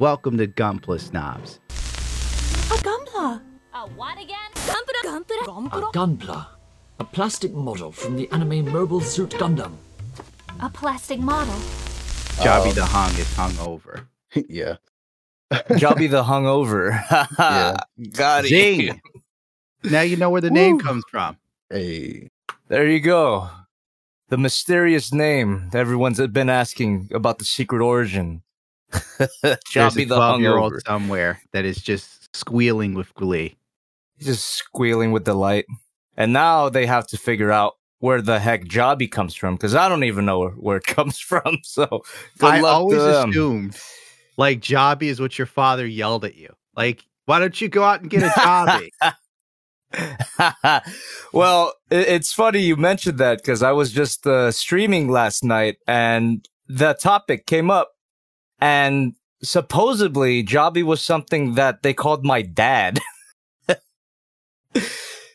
Welcome to Gunpla Snobs. A Gunpla! A what again? Gunpla! A Gunpla. A plastic model from the anime Mobile Suit Gundam. A plastic model. Jobby the Hung is hungover. Yeah. Jobby the Hungover. Yeah. Got it. Zing. Now you know where the name comes from. Hey. There you go. The mysterious name. Everyone's been asking about the secret origin. Jobby the Hungover somewhere that is just squealing with glee. He's just squealing with delight. And now they have to figure out where the heck Jobby comes from, because I don't even know where it comes from. So I always assumed like Jobby is what your father yelled at you. Like, why don't you go out and get a Jobby? Well, it's funny you mentioned that, because I was just streaming last night and the topic came up, and supposedly Jobby was something that they called my dad.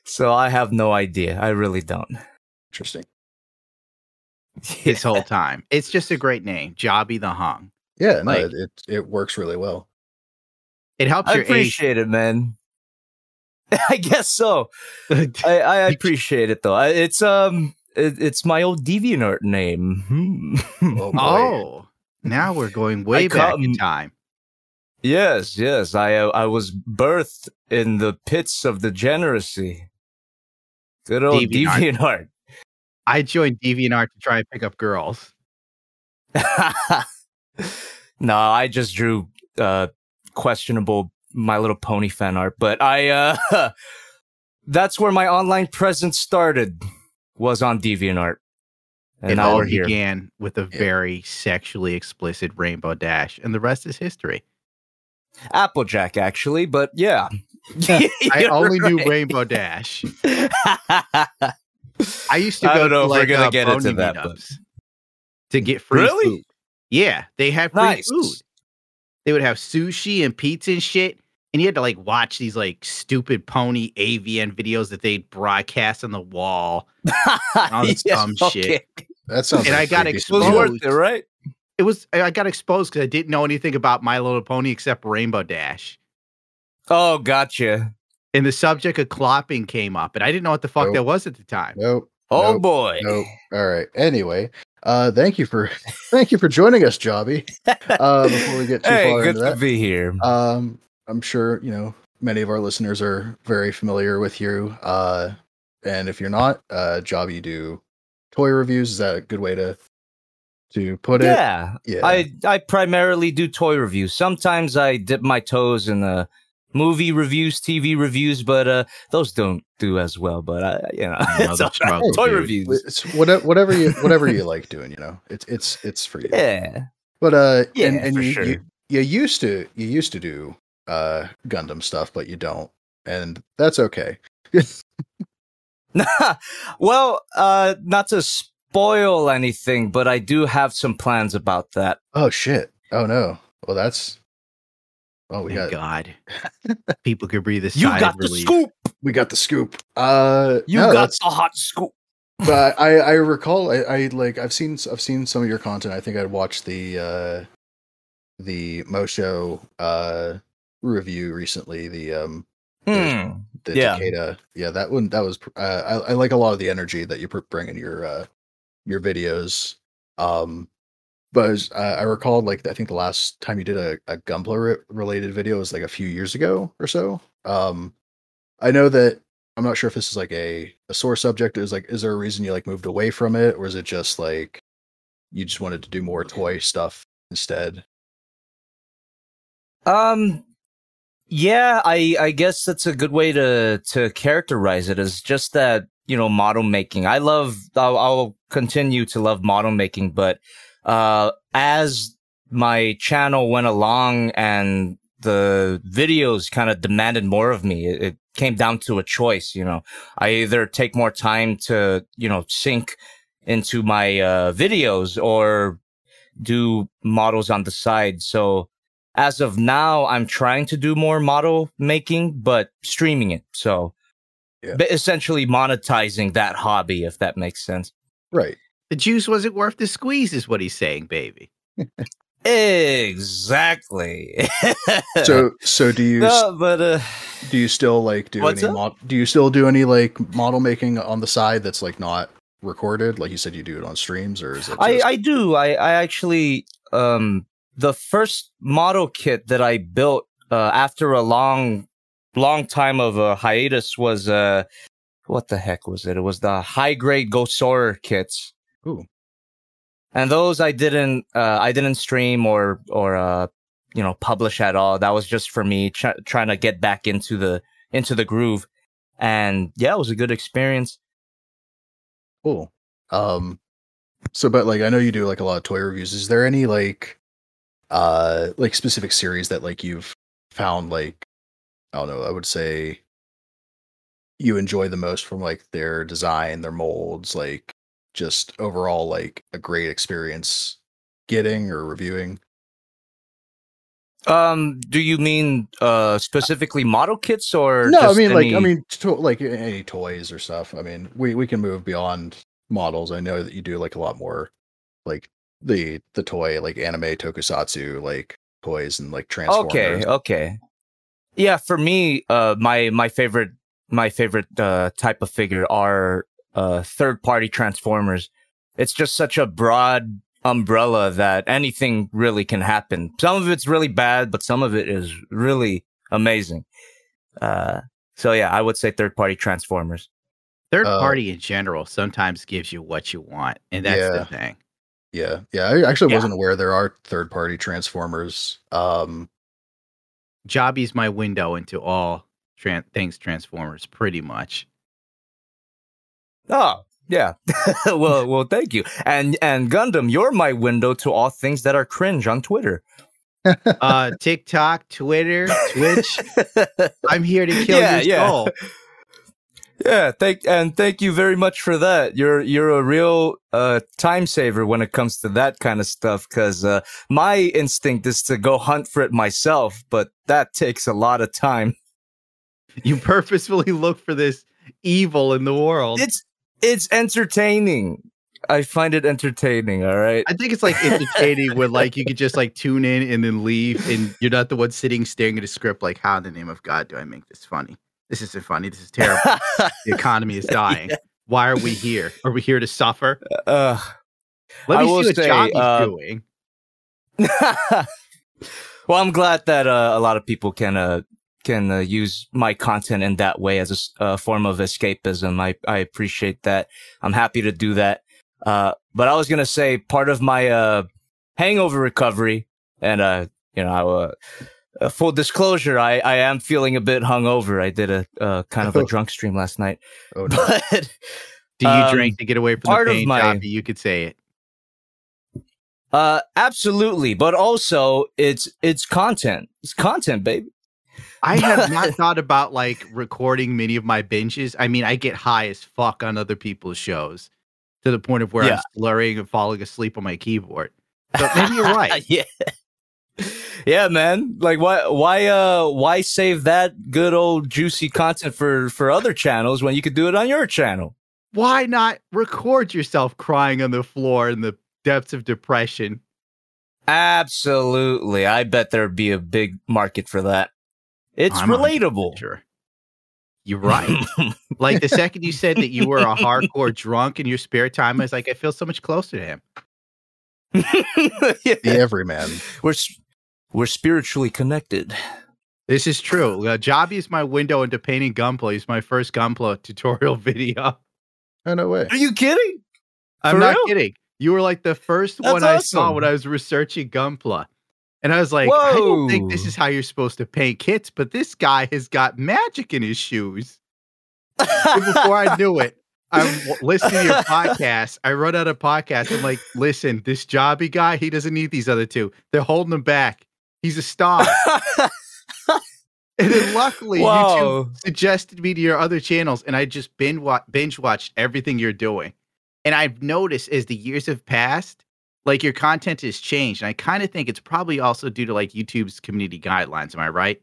So I have no idea. I really don't. Interesting. This whole time. It's just a great name. Jobby the Hung. Yeah, like, no, it works really well. It helps your age. I appreciate it, man. I guess so. I appreciate it, though. It's my old DeviantArt name. Oh, now we're going way back in time. Yes, yes. I was birthed in the pits of degeneracy. Good old DeviantArt. I joined DeviantArt to try and pick up girls. No, I just drew questionable My Little Pony fan art, but that's where my online presence started, was on DeviantArt. And it all began with a very sexually explicit Rainbow Dash, and the rest is history. Applejack, actually, but yeah. I only knew Rainbow Dash. I used to go to like pony meetups to get free food. Yeah, they had free food. They would have sushi and pizza and shit, and you had to like watch these like stupid pony AVN videos that they'd broadcast on the wall. Shit. That sounds. And like I got exposed. It was worth it, right? It was. I got exposed because I didn't know anything about My Little Pony except Rainbow Dash. Oh, gotcha. And the subject of clopping came up, and I didn't know what the fuck that was at the time. Nope. All right. Anyway, thank you for joining us, Jobby. Before we get too far into that, good to be here. I'm sure you know many of our listeners are very familiar with you. And if you're not, Jobby, you do toy reviews. Is that a good way to put it? Yeah. I primarily do toy reviews. Sometimes I dip my toes in the movie reviews, TV reviews, but those don't do as well. But toy reviews. It's whatever you like doing. You know, it's for you. Yeah. But you used to do Gundam stuff, but you don't, and that's okay. Well, not to spoil anything, but I do have some plans about that. Oh shit! Oh no! Well, that's. Oh, God. People could breathe this. You got the scoop. We got the scoop. You got the hot scoop. But I recall I've seen some of your content. I think I'd watched the Mosho review recently. The Takeda. Yeah, that one. That was. I like a lot of the energy that you bring in your videos. But I recall, like, I think the last time you did a Gunpla-related video was, like, a few years ago or so. I know that, I'm not sure if this is, like, a sore subject. It was, like, is there a reason you, like, moved away from it? Or is it just, like, you just wanted to do more toy stuff instead? Yeah, I guess that's a good way to characterize it, is just that, you know, model making. I'll continue to love model making, but... as my channel went along and the videos kind of demanded more of me, it came down to a choice, you know. I either take more time to, you know, sink into my videos or do models on the side. So as of now, I'm trying to do more model making, but streaming it. So essentially monetizing that hobby, if that makes sense. Right. The juice wasn't worth the squeeze, is what he's saying, baby. Exactly. So do you? No, but do you still like do any? Do you still do any like model making on the side that's like not recorded? Like you said, you do it on streams, or is it? Just... I do. I actually the first model kit that I built after a long time of a hiatus was what the heck was it? It was the high grade Gosora kits. Ooh. And those I didn't stream or you know, publish at all. That was just for me trying to get back into the groove. And yeah, it was a good experience. Cool. So, but like, I know you do like a lot of toy reviews. Is there any like specific series that like you've found, like, I don't know, I would say you enjoy the most from like their design, their molds, like, just overall like a great experience getting or reviewing? Do you mean specifically model kits or no? I mean any... like any toys or stuff. I mean we can move beyond models. I know that you do like a lot more like the toy, like anime, tokusatsu, like toys and like Transformers. Okay. Yeah, for me my favorite type of figure are third-party Transformers. It's just such a broad umbrella that anything really can happen. Some of it's really bad, but some of it is really amazing. So yeah, I would say third-party Transformers. Third-party in general sometimes gives you what you want, and that's the thing. Yeah. I actually wasn't aware there are third-party Transformers. Jobby's my window into all things Transformers, pretty much. Oh, yeah. well, thank you. And Gundam, you're my window to all things that are cringe on Twitter. TikTok, Twitter, Twitch. I'm here to kill your soul. Yeah, thank you very much for that. You're a real time saver when it comes to that kind of stuff, because my instinct is to go hunt for it myself, but that takes a lot of time. You purposefully look for this evil in the world. It's entertaining. I find it entertaining. All right. I think it's like entertaining where like you could just like tune in and then leave, and you're not the one sitting staring at a script like, how in the name of God do I make this funny? This isn't funny. This is terrible. The economy is dying. Yeah. Why are we here? Are we here to suffer? Let me see what Johnny's doing. Well, I'm glad that a lot of people can use my content in that way as a form of escapism. I appreciate that. I'm happy to do that. But I was going to say part of my hangover recovery, and you know, full disclosure, I am feeling a bit hungover. I did a kind of a drunk stream last night. Oh, no. But, do you drink to get away from the pain, Johnny? You could say it. Absolutely, but also it's content. It's content, baby. I have not thought about like recording many of my binges. I mean, I get high as fuck on other people's shows to the point of where I'm slurring and falling asleep on my keyboard. But maybe you're right. Yeah, man. Like, why save that good old juicy content for other channels when you could do it on your channel? Why not record yourself crying on the floor in the depths of depression? Absolutely. I bet there'd be a big market for that. It's relatable. You're right. Like the second you said that you were a hardcore drunk in your spare time, I was like, I feel so much closer to him. The everyman. We're spiritually connected. This is true. Jobby is my window into painting Gunpla. He's my first Gunpla tutorial video. Oh, no way. Are you kidding? I'm not kidding. You were like the first one I saw when I was researching Gunpla. And I was like, whoa. I don't think this is how you're supposed to paint kits, but this guy has got magic in his shoes. And before I knew it, I'm listening to your podcast. I run out of podcasts. I'm like, listen, this Jobby guy, he doesn't need these other two. They're holding him back. He's a star. And then luckily, YouTube suggested me to your other channels, and I just binge watched everything you're doing. And I've noticed as the years have passed, like your content has changed, and I kind of think it's probably also due to like YouTube's community guidelines. Am I right?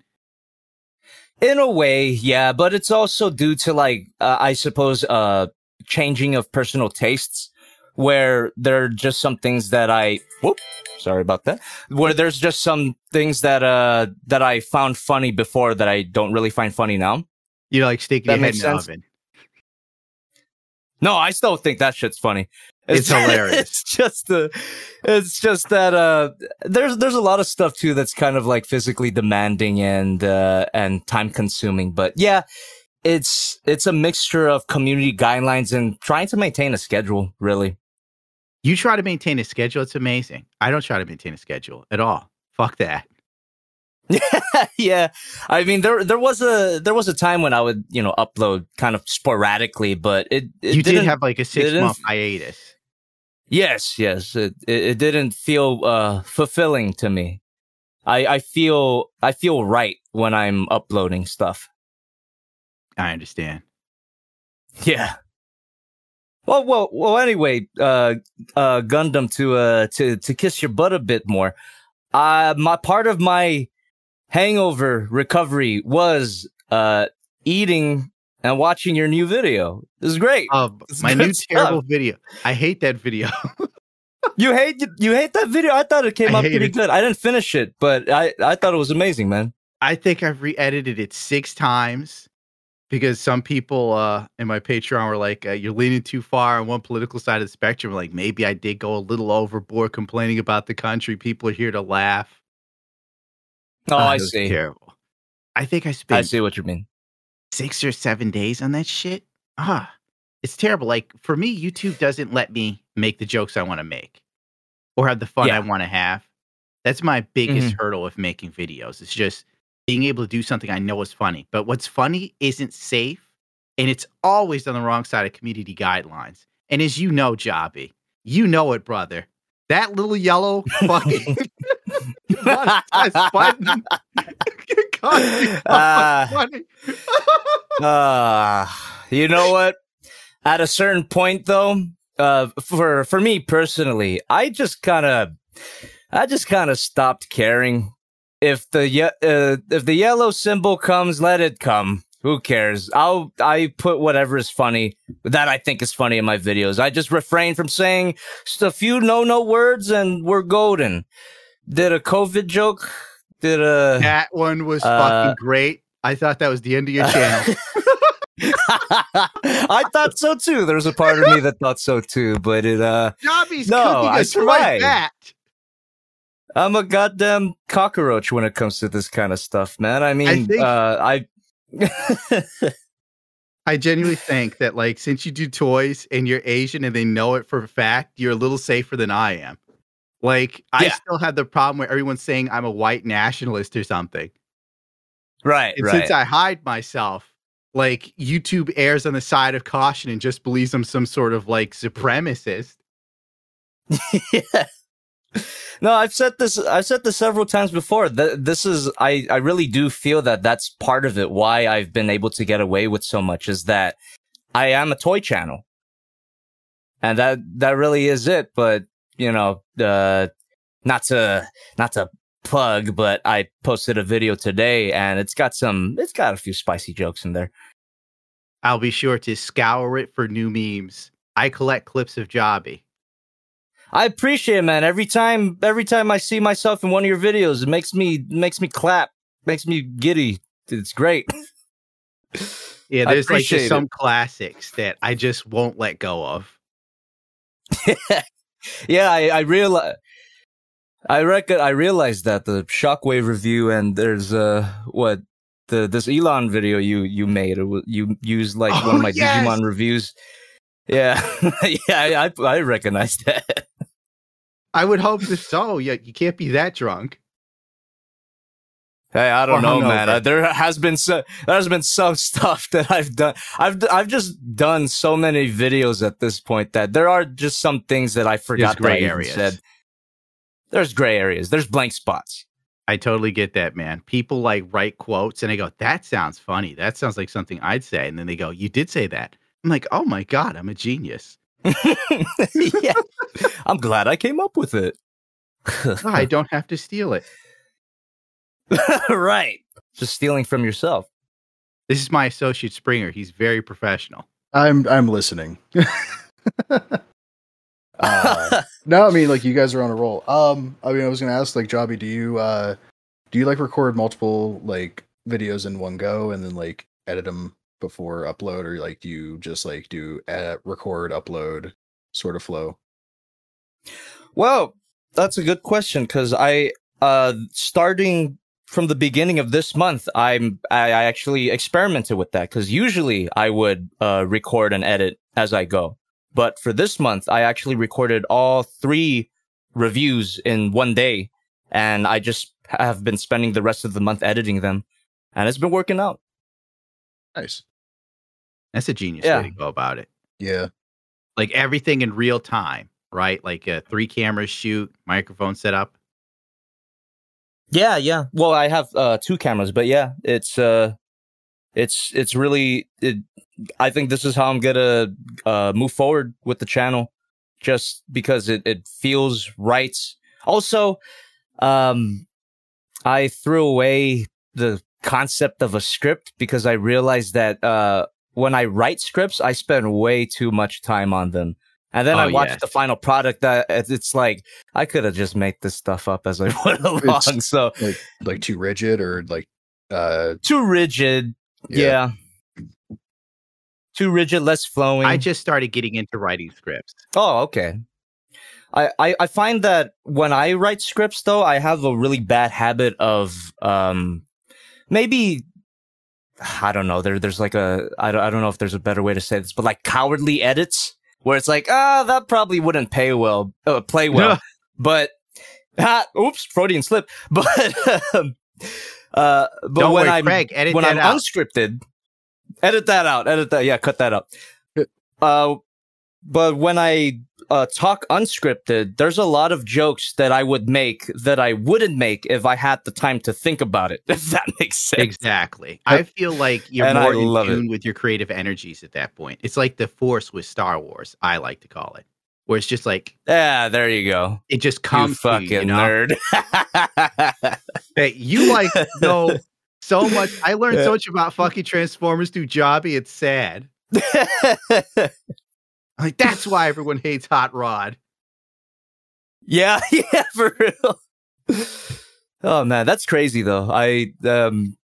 In a way, yeah, but it's also due to like I suppose changing of personal tastes. where there are just some things that I, sorry about that, where there's just some things that I found funny before that I don't really find funny now. You know, like sticking your head in the oven. No, I still think that shit's funny. It's hilarious. It's just that there's a lot of stuff too that's kind of like physically demanding and time consuming. But yeah, it's a mixture of community guidelines and trying to maintain a schedule, really. You try to maintain a schedule, it's amazing. I don't try to maintain a schedule at all. Fuck that. Yeah. I mean, there was a time when I would, you know, upload kind of sporadically, but it did have like a 6-month hiatus. Yes. It didn't feel fulfilling to me. I feel right when I'm uploading stuff. I understand. Yeah. Well, anyway, Gundam, to kiss your butt a bit more. My part of my hangover recovery was eating and watching your new video. This is great. My new terrible video. I hate that video. You hate that video? I thought it came out pretty good. I didn't finish it, but I thought it was amazing, man. I think I've re-edited it 6 times because some people in my Patreon were like, you're leaning too far on one political side of the spectrum. Like, maybe I did go a little overboard complaining about the country. People are here to laugh. Oh, I see. Terrible. I think I spent. I see what you mean. 6 or 7 days on that shit. It's terrible. Like, for me, YouTube doesn't let me make the jokes I want to make or have the fun I want to have. That's my biggest hurdle with making videos. It's just being able to do something I know is funny. But what's funny isn't safe, and it's always on the wrong side of community guidelines. And as you know, Jobby, you know it, brother. That little yellow fucking button. You know what? At a certain point, though, for me personally, I just kind of stopped caring. If the yellow symbol comes, let it come. Who cares? I put whatever is funny that I think is funny in my videos. I just refrain from saying just a few no words and we're golden. Did a COVID joke? That one was fucking great. I thought that was the end of your channel. I thought so too. There was a part of me that thought so too, but Jobby's cooking us like that. I'm a goddamn cockroach when it comes to this kind of stuff, man. I mean, I genuinely think that, like, since you do toys and you're Asian and they know it for a fact, you're a little safer than I am. Like, I still have the problem where everyone's saying I'm a white nationalist or something. Right. Since I hide myself, like, YouTube errs on the side of caution and just believes I'm some sort of, like, supremacist. Yeah. No, I've said this several times before. I really do feel that that's part of it. Why I've been able to get away with so much is that I am a toy channel. And that really is it. But, you know, not to plug, but I posted a video today and it's got a few spicy jokes in there. I'll be sure to scour it for new memes. I collect clips of Jobby. I appreciate it, man. Every time I see myself in one of your videos, it makes me clap, makes me giddy. It's great. Yeah, there's like just some classics that I just won't let go of. Yeah, I realized that the Shockwave review, and there's this Elon video you made. You used like one of my Digimon reviews. Yeah, yeah, I recognize that. I would hope so. Yeah, you can't be that drunk. Hey, I don't know, man. There has been some stuff that I've done. I've just done so many videos at this point that there are just some things that I forgot. There's gray areas. Said. There's gray areas. There's blank spots. I totally get that, man. People like write quotes and they go, "That sounds funny. That sounds like something I'd say," and then they go, "You did say that." I'm like, oh my God, I'm a genius. Yeah. I'm glad I came up with it. I don't have to steal it. Right. Just stealing from yourself. This is my associate Springer. He's very professional. I'm listening. No, I mean, like, you guys are on a roll. I mean, I was going to ask, like, Jobby, do you like record multiple like videos in one go and then like edit them before upload, or like do you just like do edit, record, upload sort of flow? Well, that's a good question, because I starting from the beginning of this month, I actually experimented with that, because usually I would record and edit as I go. But for this month, I actually recorded all 3 reviews in one day, and I just have been spending the rest of the month editing them, and it's been working out. Nice. That's a genius way to go about it. Yeah. Like everything in real time, right? Like 3 cameras shoot, microphone set up. Yeah. Well, I have 2 cameras, but yeah, it's really, I think this is how I'm gonna move forward with the channel, just because it feels right. Also, I threw away the concept of a script because I realized that when I write scripts, I spend way too much time on them. And then I watched the final product. It's like, I could have just made this stuff up as I went along. It's so like too rigid, or like too rigid. Yeah. Too rigid, less flowing. I just started getting into writing scripts. Oh, okay. I find that when I write scripts, though, I have a really bad habit of maybe, I don't know, there's like a, I don't know if there's a better way to say this, but like cowardly edits, where it's like, that probably wouldn't play well, but oops, Freudian slip. But don't when worry, I'm Craig, edit when that I'm out. Unscripted, edit that out, yeah, cut that out. But when I talk unscripted, there's a lot of jokes that I would make that I wouldn't make if I had the time to think about it, if that makes sense. Exactly. I feel like you're more in tune with your creative energies at that point. It's like the Force with Star Wars, I like to call it, where it's just like, yeah, there you go. It just comes you nerd. Hey, you like know so much. I learned so much about fucking Transformers through Jobby. It's sad. Like, that's why everyone hates Hot Rod. Yeah, for real. Oh man, that's crazy though. It's an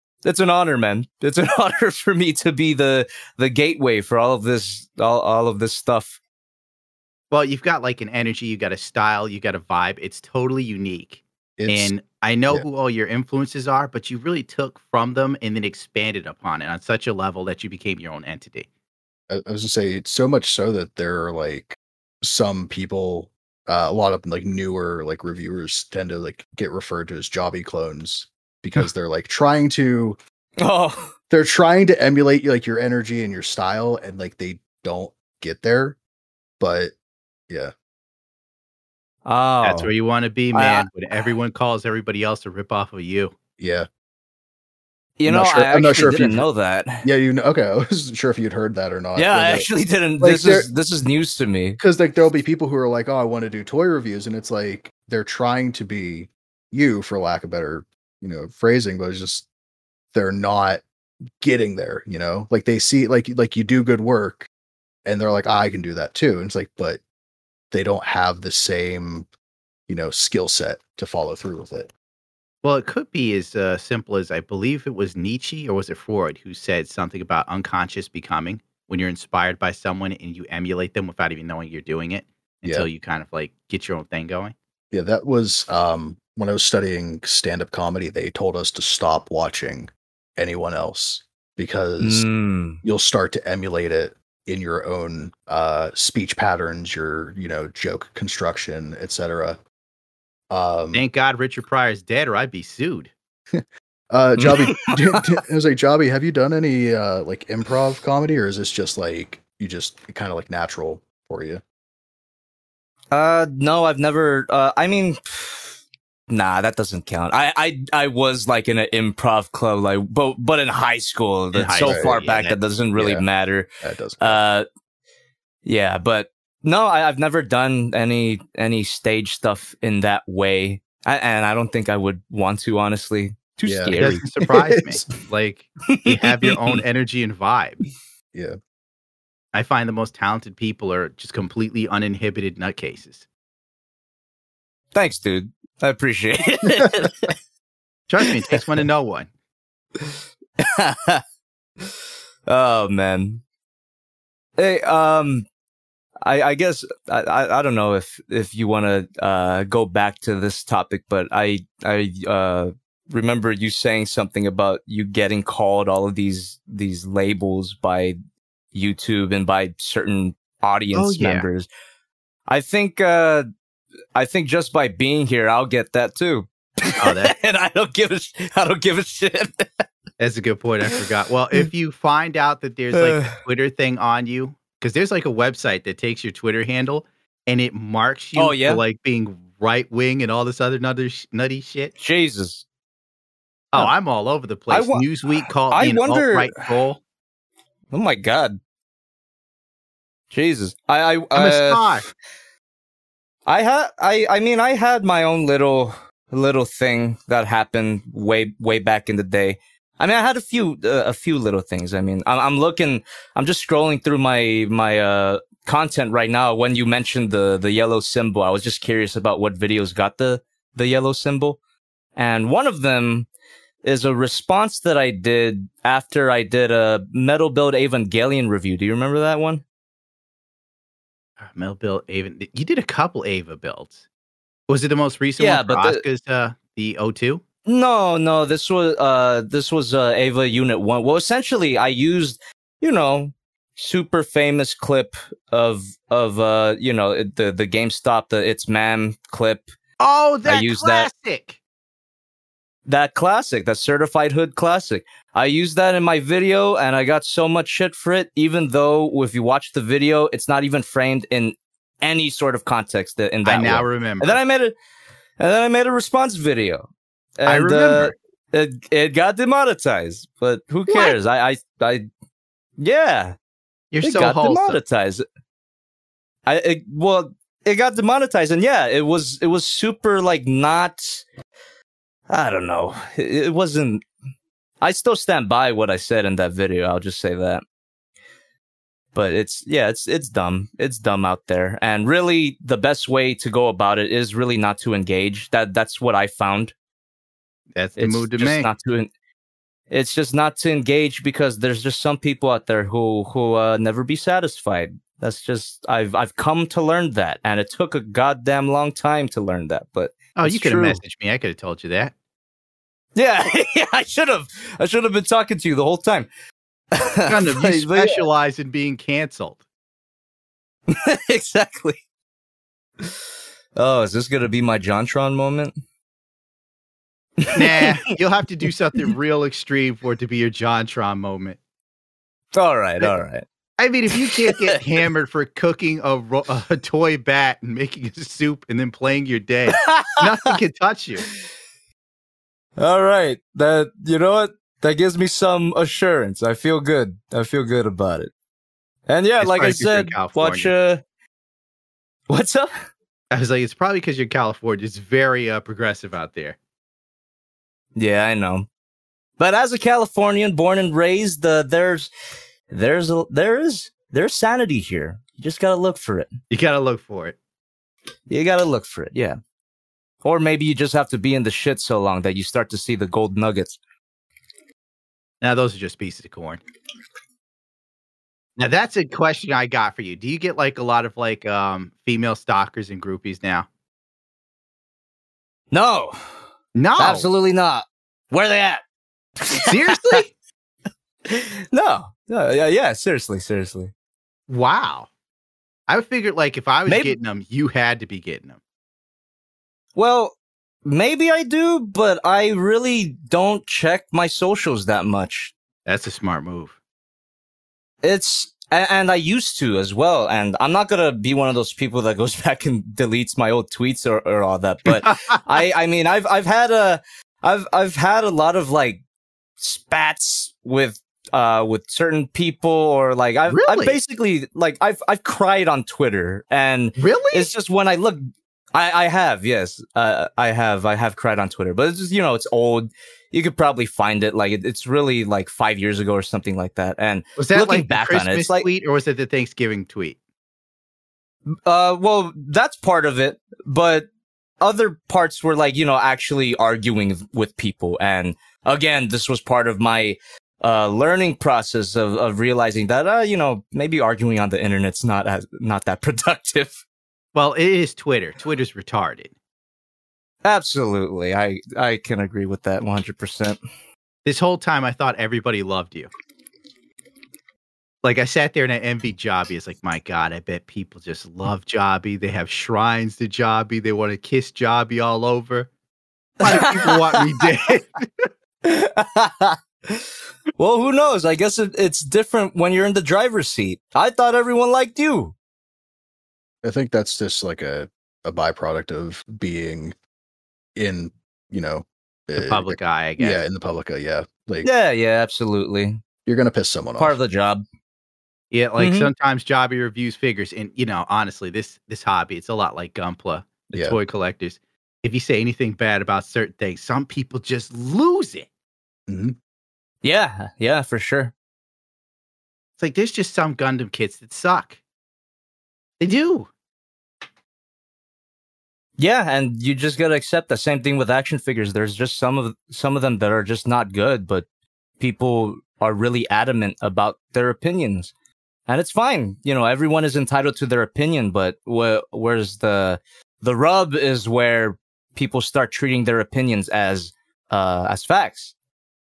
honor, man. It's an honor for me to be the gateway for all of this stuff. Well, you've got like an energy, you got a style, you got a vibe. It's totally unique. And I know who all your influences are, but you really took from them and then expanded upon it on such a level that you became your own entity. I was going to say, it's so much so that there are like some people, a lot of like newer like reviewers tend to like get referred to as Jobby clones, because they're like trying to emulate like your energy and your style, and like they don't get there. But yeah. Oh, that's where you want to be, man. When everyone calls everybody else a ripoff of you. Yeah. You know, I'm not sure if you didn't know that. Yeah, you know. Okay, I wasn't sure if you'd heard that or not. Yeah, I actually didn't. Like, this is news to me, because like there'll be people who are like, "Oh, I want to do toy reviews," and it's like they're trying to be you, for lack of better, phrasing, but it's just they're not getting there. You know, like they see like you do good work, and they're like, "I can do that too," and it's like, but they don't have the same skill set to follow through with it. Well, it could be as simple as, I believe it was Nietzsche, or was it Freud, who said something about unconscious becoming, when you're inspired by someone and you emulate them without even knowing you're doing it until you kind of like get your own thing going. Yeah, that was when I was studying stand-up comedy, they told us to stop watching anyone else, because you'll start to emulate it in your own speech patterns, your, joke construction, etc. Thank God Richard Pryor's dead, or I'd be sued. Jobby, I was like, Jobby, have you done any like improv comedy, or is this just like you just kind of like natural for you? No, I've never. I mean, nah, that doesn't count. I was like in an improv club, like, but in high school, that doesn't really matter. That doesn't. Yeah, but. No, I've never done any stage stuff in that way, and I don't think I would want to. Honestly, too scary. It doesn't surprise me. Like, you have your own energy and vibe. Yeah. I find the most talented people are just completely uninhibited nutcases. Thanks, dude. I appreciate it. Trust me, it takes one to know one. Oh, man. Hey, I guess I don't know if you want to go back to this topic, but I remember you saying something about you getting called all of these labels by YouTube and by certain audience members. I think just by being here, I'll get that too. Oh, that. And I don't give a shit. That's a good point. I forgot. Well, if you find out that there's like a Twitter thing on you. Because there's like a website that takes your Twitter handle and it marks you for like being right wing and all this other nutty shit. Jesus. Oh, I'm all over the place. Newsweek called me an alt-right troll. Oh my God. Jesus. I'm a star. I had my own little thing that happened way back in the day. I mean, I had a few little things. I mean, I'm just scrolling through my content right now. When you mentioned the yellow symbol, I was just curious about what videos got the yellow symbol. And one of them is a response that I did after I did a Metal Build Evangelion review. Do you remember that one? Metal Build Evangelion. You did a couple Ava builds. Was it the most recent one? Yeah, but the O2? No, this was Ava Unit 1. Well, essentially, I used, super famous clip of the GameStop, the It's Ma'am clip. Oh, that classic! That certified hood classic. I used that in my video, and I got so much shit for it, even though if you watch the video, it's not even framed in any sort of context in that I now remember. And then I made a response video. And, I remember it got demonetized, but who cares? What? Yeah, you're it so got wholesome. Demonetized. It got demonetized, and yeah, it was super like not. I don't know. It wasn't. I still stand by what I said in that video. I'll just say that. But it's dumb. It's dumb out there, and really, the best way to go about it is really not to engage. That's what I found. That's the move to make. It's just not to engage because there's just some people out there who never be satisfied. That's just I've come to learn that, and it took a goddamn long time to learn that. But you could have messaged me. I could have told you that. Yeah, I should have been talking to you the whole time. Gundam, you specialize in being canceled. Exactly. Oh, is this gonna be my Jon Tron moment? Nah, you'll have to do something real extreme for it to be your Jon Tron moment. All right. I mean, if you can't get hammered for cooking a toy bat and making a soup and then playing your day, nothing can touch you. All right. That, you know what? That gives me some assurance. I feel good. I feel good about it. And yeah, it's like I said, watch... What's up? I was like, it's probably because you're California. It's very progressive out there. Yeah, I know. But as a Californian born and raised, there's sanity here. You just got to look for it. Yeah. Or maybe you just have to be in the shit so long that you start to see the gold nuggets. Now, those are just pieces of corn. Now, that's a question I got for you. Do you get like a lot of like female stalkers and groupies now? No. No, absolutely not. Where are they at? Seriously? No. Yeah. Seriously. Wow. I figured like if I was getting them, you had to be getting them. Well, maybe I do, but I really don't check my socials that much. That's a smart move. And I used to as well. And I'm not going to be one of those people that goes back and deletes my old tweets or all that. But I mean, I've had a lot of like spats with certain people or like I've basically like I've cried on Twitter. And really, it's just when I look I have, yes. I have cried on Twitter, but it's just, you know, it's old. You could probably find it. Like, it's really like 5 years ago or something like that. And was that looking like back Christmas on it, it's like, tweet, or was it the Thanksgiving tweet? Well, that's part of it, but other parts were like, you know, actually arguing with people. And again, this was part of my learning process of realizing that, you know, maybe arguing on the internet's not that productive. Well, it is Twitter. Twitter's retarded. Absolutely. I can agree with that 100%. This whole time I thought everybody loved you. Like, I sat there and I envied Jobby. It's like, my God, I bet people just love Jobby. They have shrines to Jobby. They want to kiss Jobby all over. Why do people want me dead? Well, who knows? I guess it's different when you're in the driver's seat. I thought everyone liked you. I think that's just like a byproduct of being in, you know, the public eye, I guess. Yeah, in the public eye, yeah. Like, yeah, absolutely. You're going to piss someone off. Part of the job. Yeah, like sometimes Jobby reviews figures. And, you know, honestly, this hobby, it's a lot like Gunpla, the toy collectors. If you say anything bad about certain things, some people just lose it. Mm-hmm. Yeah, for sure. It's like, there's just some Gundam kits that suck. They do. Yeah, and you just gotta accept the same thing with action figures. There's just some of them that are just not good, but people are really adamant about their opinions, and it's fine. You know, everyone is entitled to their opinion, but where's the rub is where people start treating their opinions as facts.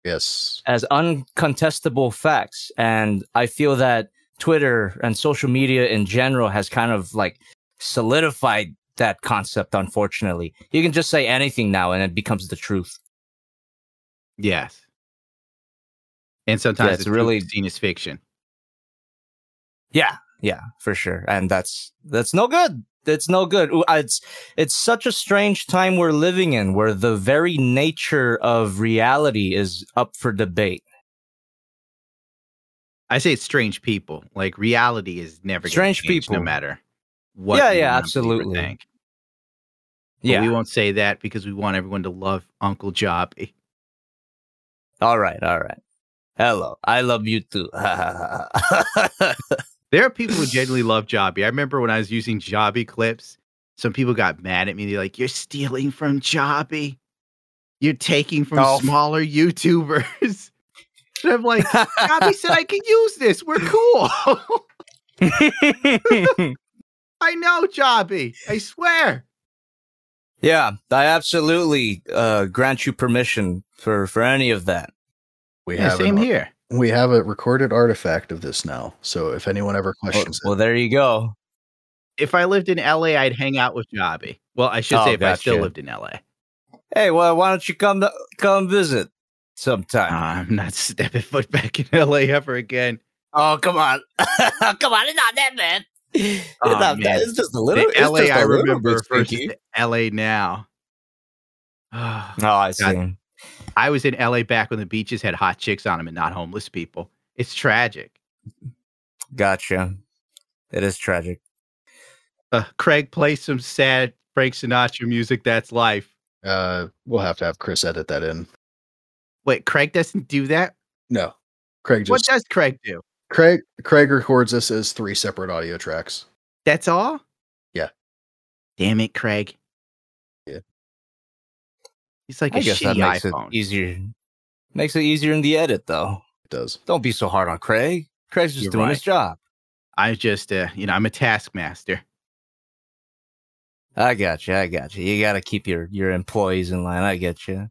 Yes, as uncontestable facts, and I feel that Twitter and social media in general has kind of like solidified that concept, unfortunately. You can just say anything now and it becomes the truth. Yes. And sometimes it's really seen as fiction. Yeah, for sure. And that's no good. It's no good. It's such a strange time we're living in, where the very nature of reality is up for debate. I say it's strange people. Like, reality is never strange gonna change, people, no matter what. Yeah, absolutely. Think. Yeah, we won't say that because we want everyone to love Uncle Jobby. All right. Hello, I love you too. There are people who genuinely love Jobby. I remember when I was using Jobby clips, some people got mad at me. They're like, "You're stealing from Jobby. You're taking from smaller YouTubers." And I'm like, Jobby said I could use this. We're cool. I know, Jobby. I swear. Yeah, I absolutely grant you permission for any of that. We have same here. We have a recorded artifact of this now. So if anyone ever questions it. Well, there you go. If I lived in L.A., I'd hang out with Jobby. Well, I should say if I still lived in L.A. Hey, well, why don't you come visit? Sometime. I'm not stepping foot back in LA ever again. Oh, come on. It's not that bad. It's not that. It's just a little. The LA I remember versus LA now. Oh, I see. God. I was in LA back when the beaches had hot chicks on them and not homeless people. It's tragic. Gotcha. It is tragic. Craig, play some sad Frank Sinatra music. That's life. We'll have to have Chris edit that in. Wait, Craig doesn't do that? No. Craig just. What does Craig do? Craig records this as 3 separate audio tracks. That's all? Yeah. Damn it, Craig. Yeah. He's like, I guess that makes iPhone. It easier. Makes it easier in the edit, though. It does. Don't be so hard on Craig. Craig's just doing his job. I just, you know, I'm a taskmaster. I got you. You got to keep your employees in line. I get you.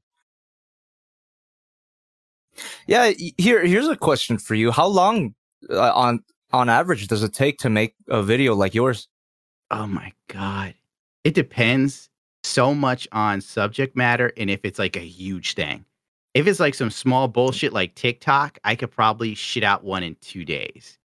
Yeah, here's a question for you. How long, on average, does it take to make a video like yours? Oh my God, it depends so much on subject matter and if it's like a huge thing. If it's like some small bullshit like TikTok, I could probably shit out one in 2 days.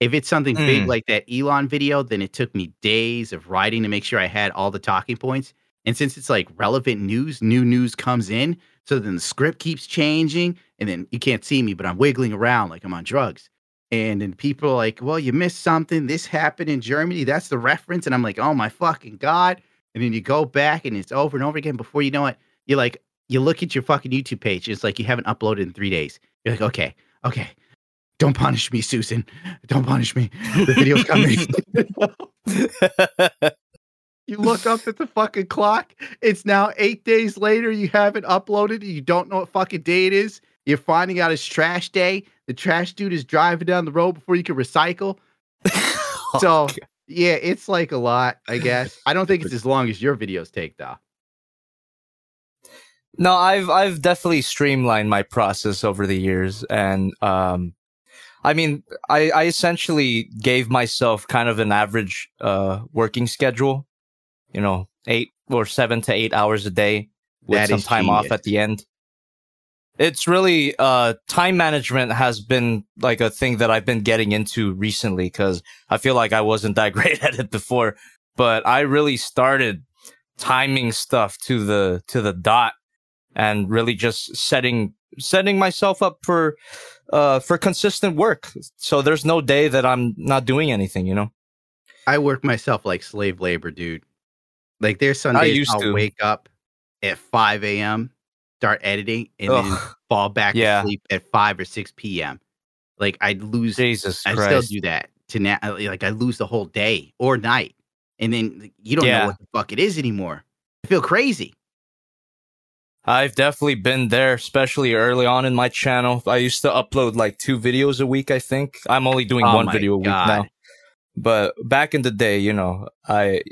If it's something big like that Elon video, then it took me days of writing to make sure I had all the talking points. And since it's like relevant news, new news comes in. So then the script keeps changing, and then you can't see me, but I'm wiggling around like I'm on drugs. And then people are like, well, you missed something. This happened in Germany. That's the reference. And I'm like, oh my fucking God. and then you go back and it's over and over again. Before you know it, you're like, you look at your fucking YouTube page. It's like you haven't uploaded in 3 days. You're like, okay. Don't punish me, Susan. Don't punish me. The video's coming. You look up at the fucking clock. It's now 8 days later. You haven't uploaded. You don't know what fucking day it is. You're finding out it's trash day. The trash dude is driving down the road before you can recycle. So, yeah, it's like a lot, I guess. I don't think it's as long as your videos take, though. No, I've definitely streamlined my process over the years. And, I mean, I essentially gave myself kind of an average working schedule, you know, 7 to 8 hours a day with that some time genius. Off at the end. It's really time management has been like a thing that I've been getting into recently because I feel like I wasn't that great at it before. But I really started timing stuff to the dot and really just setting myself up for consistent work. So there's no day that I'm not doing anything, you know? I work myself like slave labor, dude. Like there's Sundays I'll wake up at 5 a.m., start editing, and then fall back to sleep at 5 or 6 p.m. Like I'd lose, I still do that to now. Like I lose the whole day or night. And then you don't know what the fuck it is anymore. I feel crazy. I've definitely been there, especially early on in my channel. I used to upload like 2 videos a week, I think. I'm only doing 1 video a week now. But back in the day, you know, I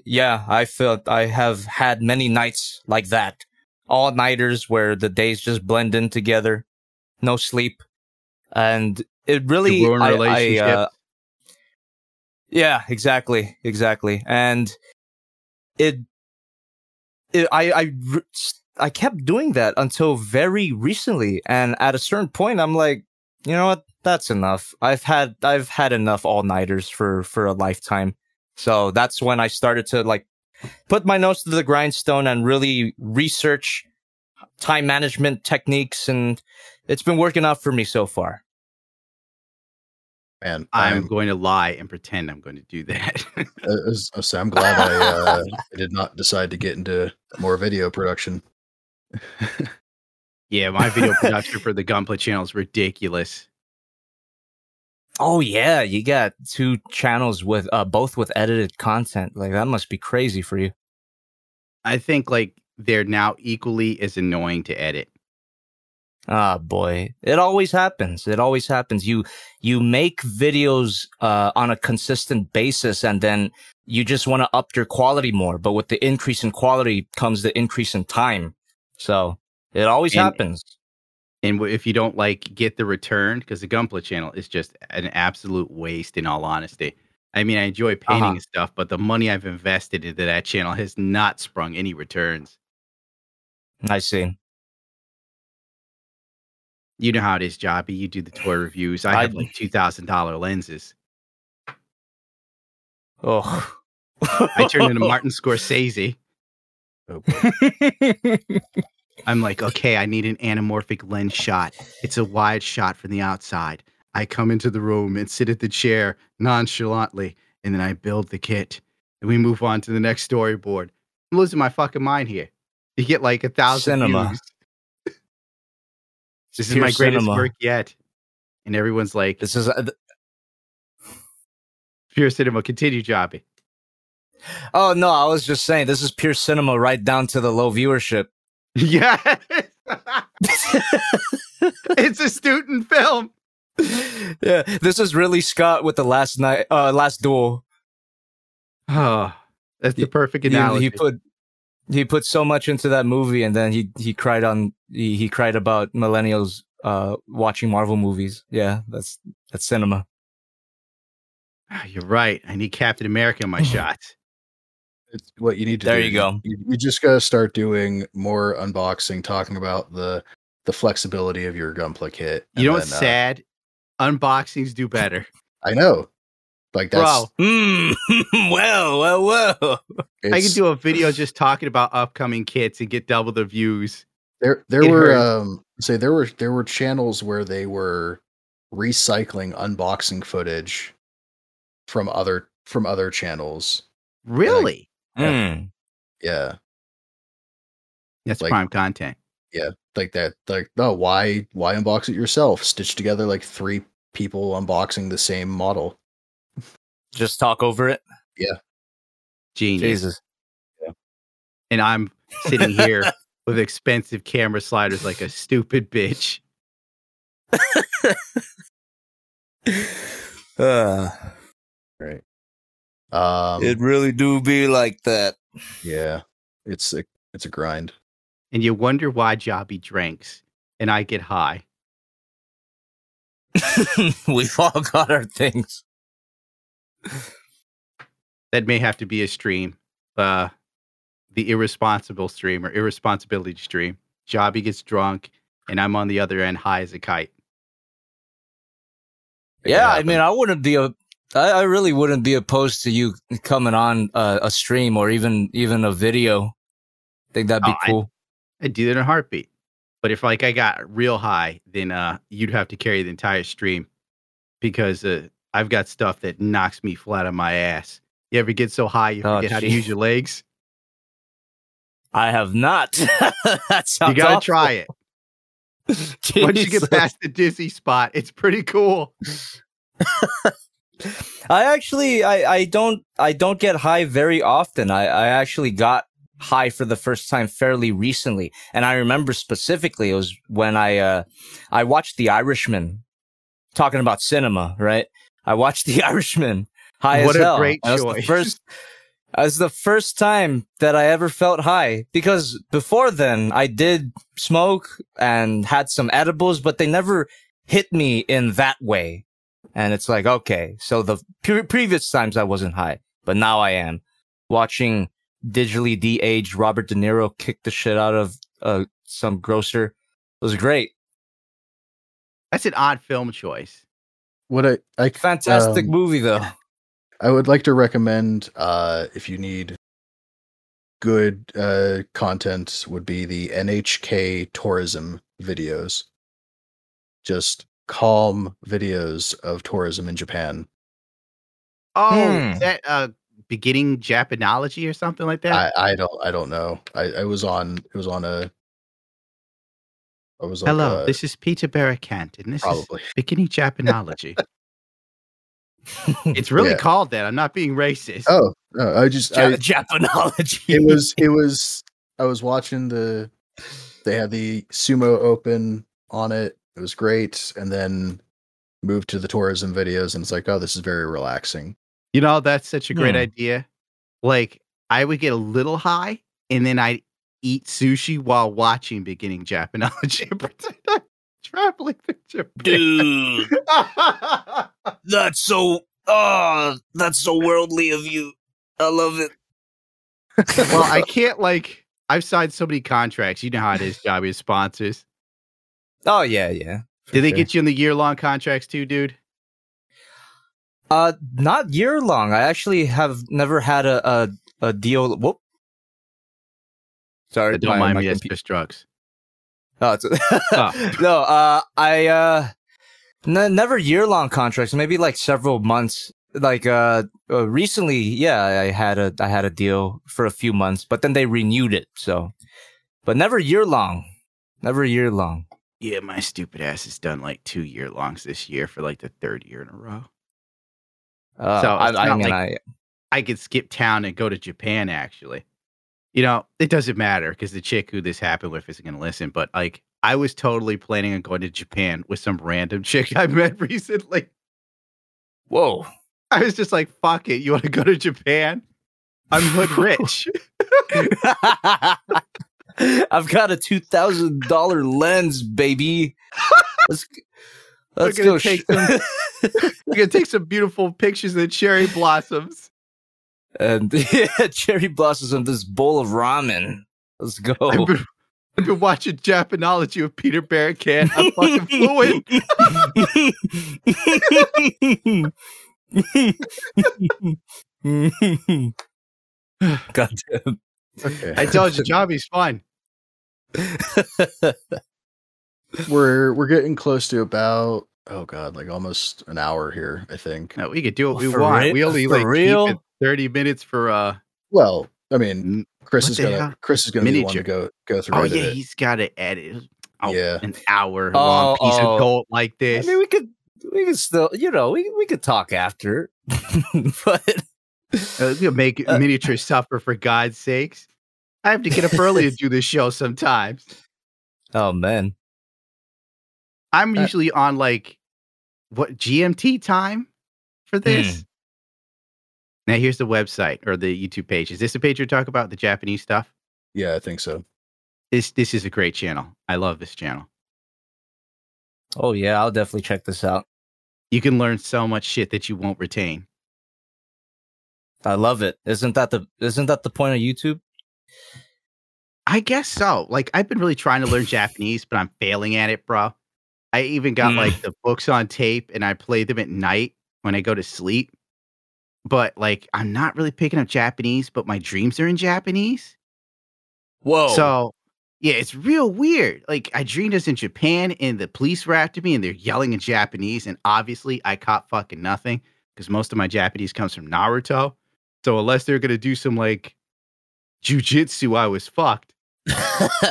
felt I have had many nights like that. All-nighters where the days just blend in together. No sleep. And it really... You ruin relationships. Yeah, exactly. Exactly. And I kept doing that until very recently, and at a certain point, I'm like, you know what? That's enough. I've had enough all-nighters for a lifetime. So that's when I started to like put my nose to the grindstone and really research time management techniques, and it's been working out for me so far. Man, I'm going to lie and pretend I'm going to do that. So I'm glad I did not decide to get into more video production. Yeah, my video production for the Gunpla channel is ridiculous. Oh yeah, you got 2 channels with both with edited content. Like that must be crazy for you. I think like they're now equally as annoying to edit. Ah, boy, it always happens. It always happens. You make videos on a consistent basis, and then you just want to up your quality more. But with the increase in quality comes the increase in time. So it always happens. And if you don't like get the return, because the Gunpla channel is just an absolute waste in all honesty. I mean, I enjoy painting and stuff, but the money I've invested into that channel has not sprung any returns. I see. You know how it is, Jobby. You do the toy reviews. I have like $2,000 lenses. Oh. I turned into Martin Scorsese. Oh, I'm like, okay, I need an anamorphic lens shot. It's a wide shot from the outside. I come into the room and sit at the chair nonchalantly, and then I build the kit. And we move on to the next storyboard. I'm losing my fucking mind here. You get like 1,000 views. This is my greatest work yet. And everyone's like, this is pure cinema. Continue, Jobby. Oh, no, I was just saying this is pure cinema right down to the low viewership. Yeah. It's a student film. Yeah. This is really Scott with the last duel. Oh, that's the perfect analogy. He put so much into that movie, and then he cried about millennials watching Marvel movies. Yeah, that's cinema. You're right. I need Captain America in my shots. It's what you need to do. There you go. You just gotta start doing more unboxing, talking about the flexibility of your Gunpla kit. You know what's sad? Unboxings do better. I know. Like that's well. I could do a video just talking about upcoming kits and get double the views. There were channels where they were recycling unboxing footage from other channels. Really? Like, Yeah. That's like, prime content. Yeah. Like that, like, oh, why unbox it yourself? Stitch together like three people unboxing the same model. Just talk over it. Yeah. Genius. Jesus. Yeah. And I'm sitting here with expensive camera sliders like a stupid bitch. Right. It really do be like that. Yeah. It's a grind. And you wonder why Jobby drinks and I get high. We've all got our things. That may have to be a stream. The irresponsible stream or irresponsibility stream. Jobby gets drunk and I'm on the other end high as a kite. Yeah, I mean, I wouldn't be I really wouldn't be opposed to you coming on a stream or even a video. I think that'd be cool. I'd do that in a heartbeat. But if like I got real high, then you'd have to carry the entire stream because I've got stuff that knocks me flat on my ass. You ever get so high you forget how to use your legs? I have not. That's you gotta awful. Try it. Jesus. Once you get past the dizzy spot, it's pretty cool. I don't get high very often. I actually got high for the first time fairly recently, and I remember specifically it was when I watched The Irishman. Talking about cinema, right? I watched The Irishman high as hell. What a great choice. That was the first time that I ever felt high, because before then I did smoke and had some edibles, but they never hit me in that way. And it's like, okay, so the previous times I wasn't high, but now I am. Watching digitally de-aged Robert De Niro kick the shit out of some grocer was great. That's an odd film choice. What a fantastic movie, though. I would like to recommend, if you need good content, would be the NHK tourism videos. Just calm videos of tourism in Japan. Oh, is that beginning Japanology or something like that? I don't know. I was on. Hello, this is Peter Barakant, and this is beginning Japanology. It's really called that. I'm not being racist. Oh, no, Japanology. I was watching they had the Sumo Open on it. It was great. And then moved to the tourism videos. And it's like, oh, this is very relaxing. You know, that's such a great idea. Like, I would get a little high and then I'd eat sushi while watching beginning Japanology. Traveling to Japan. Dude. That's so worldly of you. I love it. Well, I can't, like, I've signed so many contracts. You know how it is, Jobby, with sponsors. Oh, yeah. Did they get you in the year-long contracts too, dude? Not year-long. I actually have never had a deal. Whoop. Sorry. Don't mind me, it's just drugs. Oh, No, I never year-long contracts, maybe like several months. Like recently, yeah, I had a deal for a few months, but then they renewed it. So, but never year-long. Yeah, my stupid ass has done like 2 year-longs this year for like the third year in a row. I could skip town and go to Japan, actually. You know, it doesn't matter because the chick who this happened with isn't going to listen. But like, I was totally planning on going to Japan with some random chick I met recently. Whoa. I was just like, fuck it. You want to go to Japan? I'm hood rich. I've got a $2,000 lens, baby. Let's go. We're going to take some beautiful pictures of the cherry blossoms. And yeah, cherry blossoms on this bowl of ramen. Let's go. I've been watching Japanology with Peter Barakant. I'm fucking fluent. Goddamn. Okay. I told you, Jobby's fine. We're getting close to about almost an hour here, I think. No, we could do what we want. We only 30 minutes for I mean, Chris is gonna be one to go through. Oh yeah, he's got to edit. Oh, yeah, an hour long piece of gold like this. I mean, we could still, you know, we could talk after, but we'll make miniature suffer for God's sakes. I have to get up early to do this show sometimes. Oh man, I'm usually on like what GMT time for this. Now here's the website or the YouTube page. Is this the page you're talking about? The Japanese stuff? Yeah, I think so. This is a great channel. I love this channel. Oh yeah, I'll definitely check this out. You can learn so much shit that you won't retain. I love it. Isn't that the point of YouTube? I guess so. Like I've been really trying to learn Japanese, but I'm failing at it, bro. I even got like the books on tape and I play them at night when I go to sleep. But like I'm not really picking up Japanese, but my dreams are in Japanese. Whoa. So yeah, it's real weird. Like, I dreamed us in Japan, and the police were after me, and they're yelling in Japanese, and obviously, I caught fucking nothing, because most of my Japanese comes from Naruto, so unless they're gonna do some, like, jujitsu, I was fucked.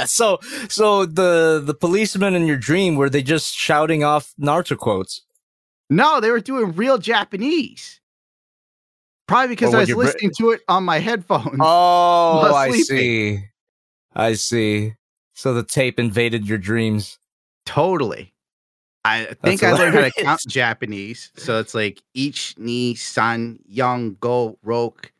So the policemen in your dream, were they just shouting off Naruto quotes? No, they were doing real Japanese. Probably because I was listening to it on my headphones. Oh, I see. So the tape invaded your dreams. Totally. I think I learned how to count Japanese. So it's like ich, ni, san, young, go, rok,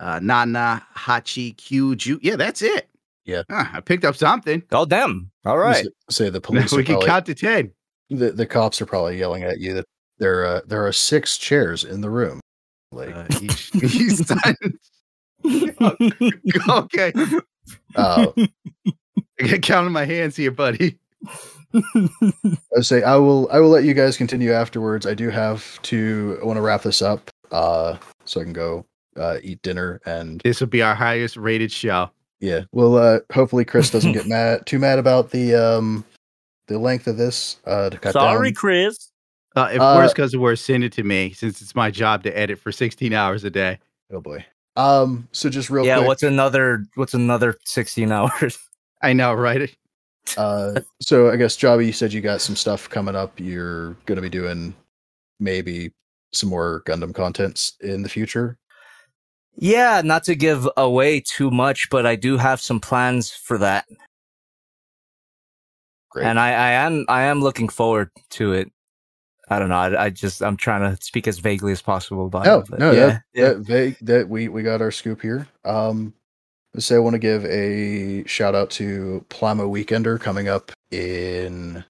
nana, hachi, kyu, ju. Yeah, that's it. Yeah. I picked up something. Oh, damn. All right. So the police. We can count to 10. The cops are probably yelling at you that there are 6 chairs in the room. Like each son. Okay. I got counting my hands here, buddy. I will let you guys continue afterwards. I want to wrap this up so I can go eat dinner, and this will be our highest rated show. Yeah. Well, hopefully Chris doesn't get too mad about the length of this. To cut Sorry, down. Chris. If worse comes to worse, send it to me since it's my job to edit for 16 hours a day. Oh boy. So just real quick. Yeah, what's another 16 hours? I know, right? So I guess, Jobby, you said you got some stuff coming up. You're going to be doing maybe some more Gundam contents in the future. Yeah, not to give away too much, but I do have some plans for that. Great. And I am looking forward to it. I don't know. I'm trying to speak as vaguely as possible about it. But no, yeah, that vague. That we got our scoop here. Let's say I want to give a shout out to Plamo Weekender coming up in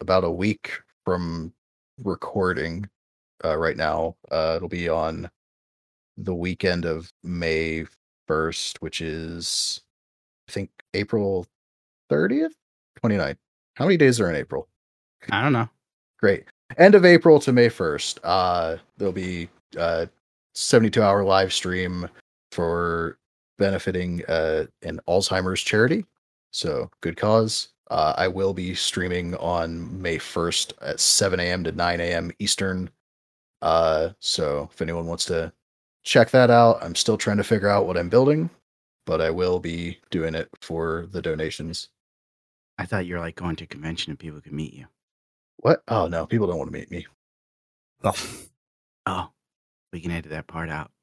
about a week from recording. Right now, it'll be on the weekend of May 1st, which is I think April 30th, 29th. How many days are in April? I don't know. Great. End of April to May 1st. There'll be a 72-hour live stream for benefiting an Alzheimer's charity. So good cause. I will be streaming on May 1st at 7 a.m. to 9 a.m. Eastern. So if anyone wants to check that out, I'm still trying to figure out what I'm building, but I will be doing it for the donations. I thought you were like going to a convention and people could meet you. What? Oh, no. People don't want to meet me. Oh. We can edit that part out.